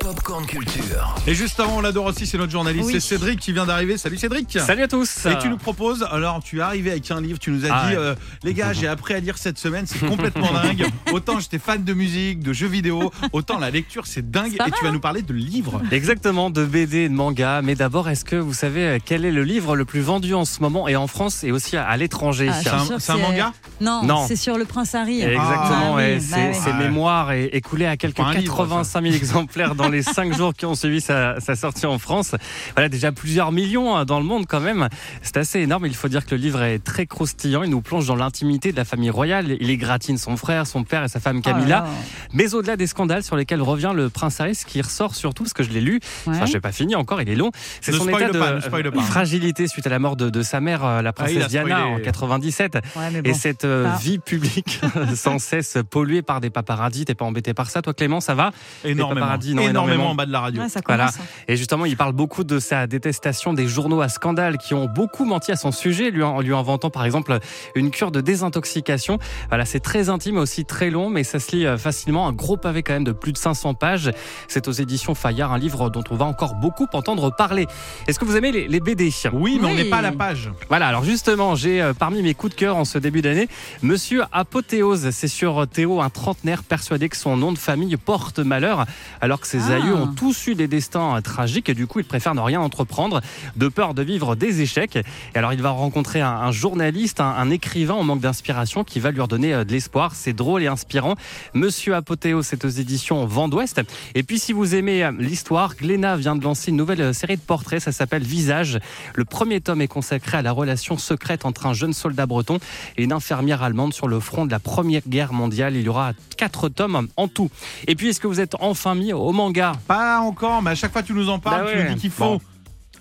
Popcorn Culture. Et juste avant, on l'adore aussi, c'est notre journaliste, oui. C'est Cédric qui vient d'arriver. Salut Cédric. Salut à tous. Et tu nous proposes, alors tu es arrivé avec un livre, tu nous as dit, ouais. Les gars, j'ai appris à lire cette semaine, c'est complètement dingue. Autant j'étais fan de musique, de jeux vidéo, autant la lecture, c'est dingue. Et tu vas nous parler de livres. Exactement, de BD, de manga. Mais d'abord, est-ce que vous savez quel est le livre le plus vendu en ce moment, et en France et aussi à l'étranger? C'est un manga? Non, c'est sur le Prince Harry. Exactement, ses mémoires est écoulé à quelques 85 000 exemplaires dans les 5 jours qui ont suivi sa sortie en France. Voilà, déjà plusieurs millions dans le monde quand même. C'est assez énorme. Il faut dire que le livre est très croustillant. Il nous plonge dans l'intimité de la famille royale. Il égratine son frère, son père et sa femme Camilla. Mais au-delà des scandales sur lesquels revient le Prince Harry, ce qui ressort surtout, parce que je l'ai lu, je n'ai pas fini encore, il est long, c'est son état de fragilité suite à la mort de sa mère, la princesse Diana, en 97. Et cette vie publique sans cesse polluée par des paparazzis. T'es pas embêté par ça, toi Clément, ça va? Énormément en bas de la radio. Voilà. Et justement, il parle beaucoup de sa détestation des journaux à scandale qui ont beaucoup menti à son sujet, lui inventant par exemple une cure de désintoxication. Voilà, c'est très intime, aussi très long, mais ça se lit facilement. Un gros pavé quand même de plus de 500 pages. C'est aux éditions Fayard, un livre dont on va encore beaucoup entendre parler. Est-ce que vous aimez les BD? Oui, mais on n'est pas à la page. Voilà, alors justement, j'ai parmi mes coups de cœur en ce début d'année, Monsieur Apothéose. C'est sur Théo, un trentenaire persuadé que son nom de famille porte malheur, alors que ses aïeux ont tous eu des destins tragiques, et du coup il préfère ne rien entreprendre de peur de vivre des échecs. Et alors il va rencontrer un journaliste, un écrivain en manque d'inspiration qui va lui redonner de l'espoir. C'est drôle et inspirant. Monsieur Apothéose, c'est aux éditions Vents d'Ouest. Et puis si vous aimez l'histoire, Glenna vient de lancer une nouvelle série de portraits, ça s'appelle Visage. Le premier tome est consacré à la relation secrète entre un jeune soldat breton et une infirmière allemande sur le front de la Première Guerre mondiale. Il y aura 4 tomes en tout. Et puis est-ce que vous êtes enfin mis au manga? Pas encore, mais à chaque fois tu nous en parles, tu nous dis qu'il faut.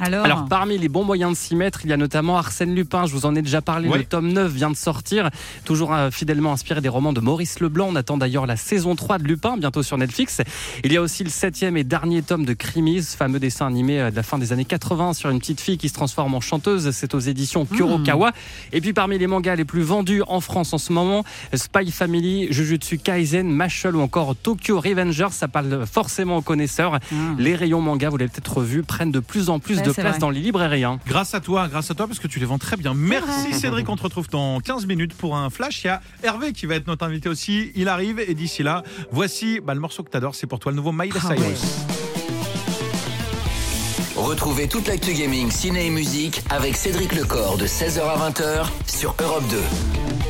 Alors, parmi les bons moyens de s'y mettre, il y a notamment Arsène Lupin. Je vous en ai déjà parlé. Le tome 9 vient de sortir, toujours fidèlement inspiré des romans de Maurice Leblanc. On attend d'ailleurs la saison 3 de Lupin, bientôt sur Netflix. Il y a aussi le 7e et dernier tome de Crimise, fameux dessin animé de la fin des années 80 sur une petite fille qui se transforme en chanteuse. C'est aux éditions Kurokawa. Et puis parmi les mangas les plus vendus en France en ce moment, Spy Family, Jujutsu Kaisen, Mashle ou encore Tokyo Revengers. Ça parle forcément aux connaisseurs. Les rayons manga, vous l'avez peut-être revu, prennent de plus en plus de place dans les librairies. Grâce à toi, parce que tu les vends très bien. Merci Cédric, on te retrouve dans 15 minutes pour un flash. Il y a Hervé qui va être notre invité aussi. Il arrive, et d'ici là, voici le morceau que t'adores, c'est pour toi le nouveau Miley Cyrus. Retrouvez toute l'actu gaming, ciné et musique avec Cédric Lecor de 16h à 20h sur Europe 2.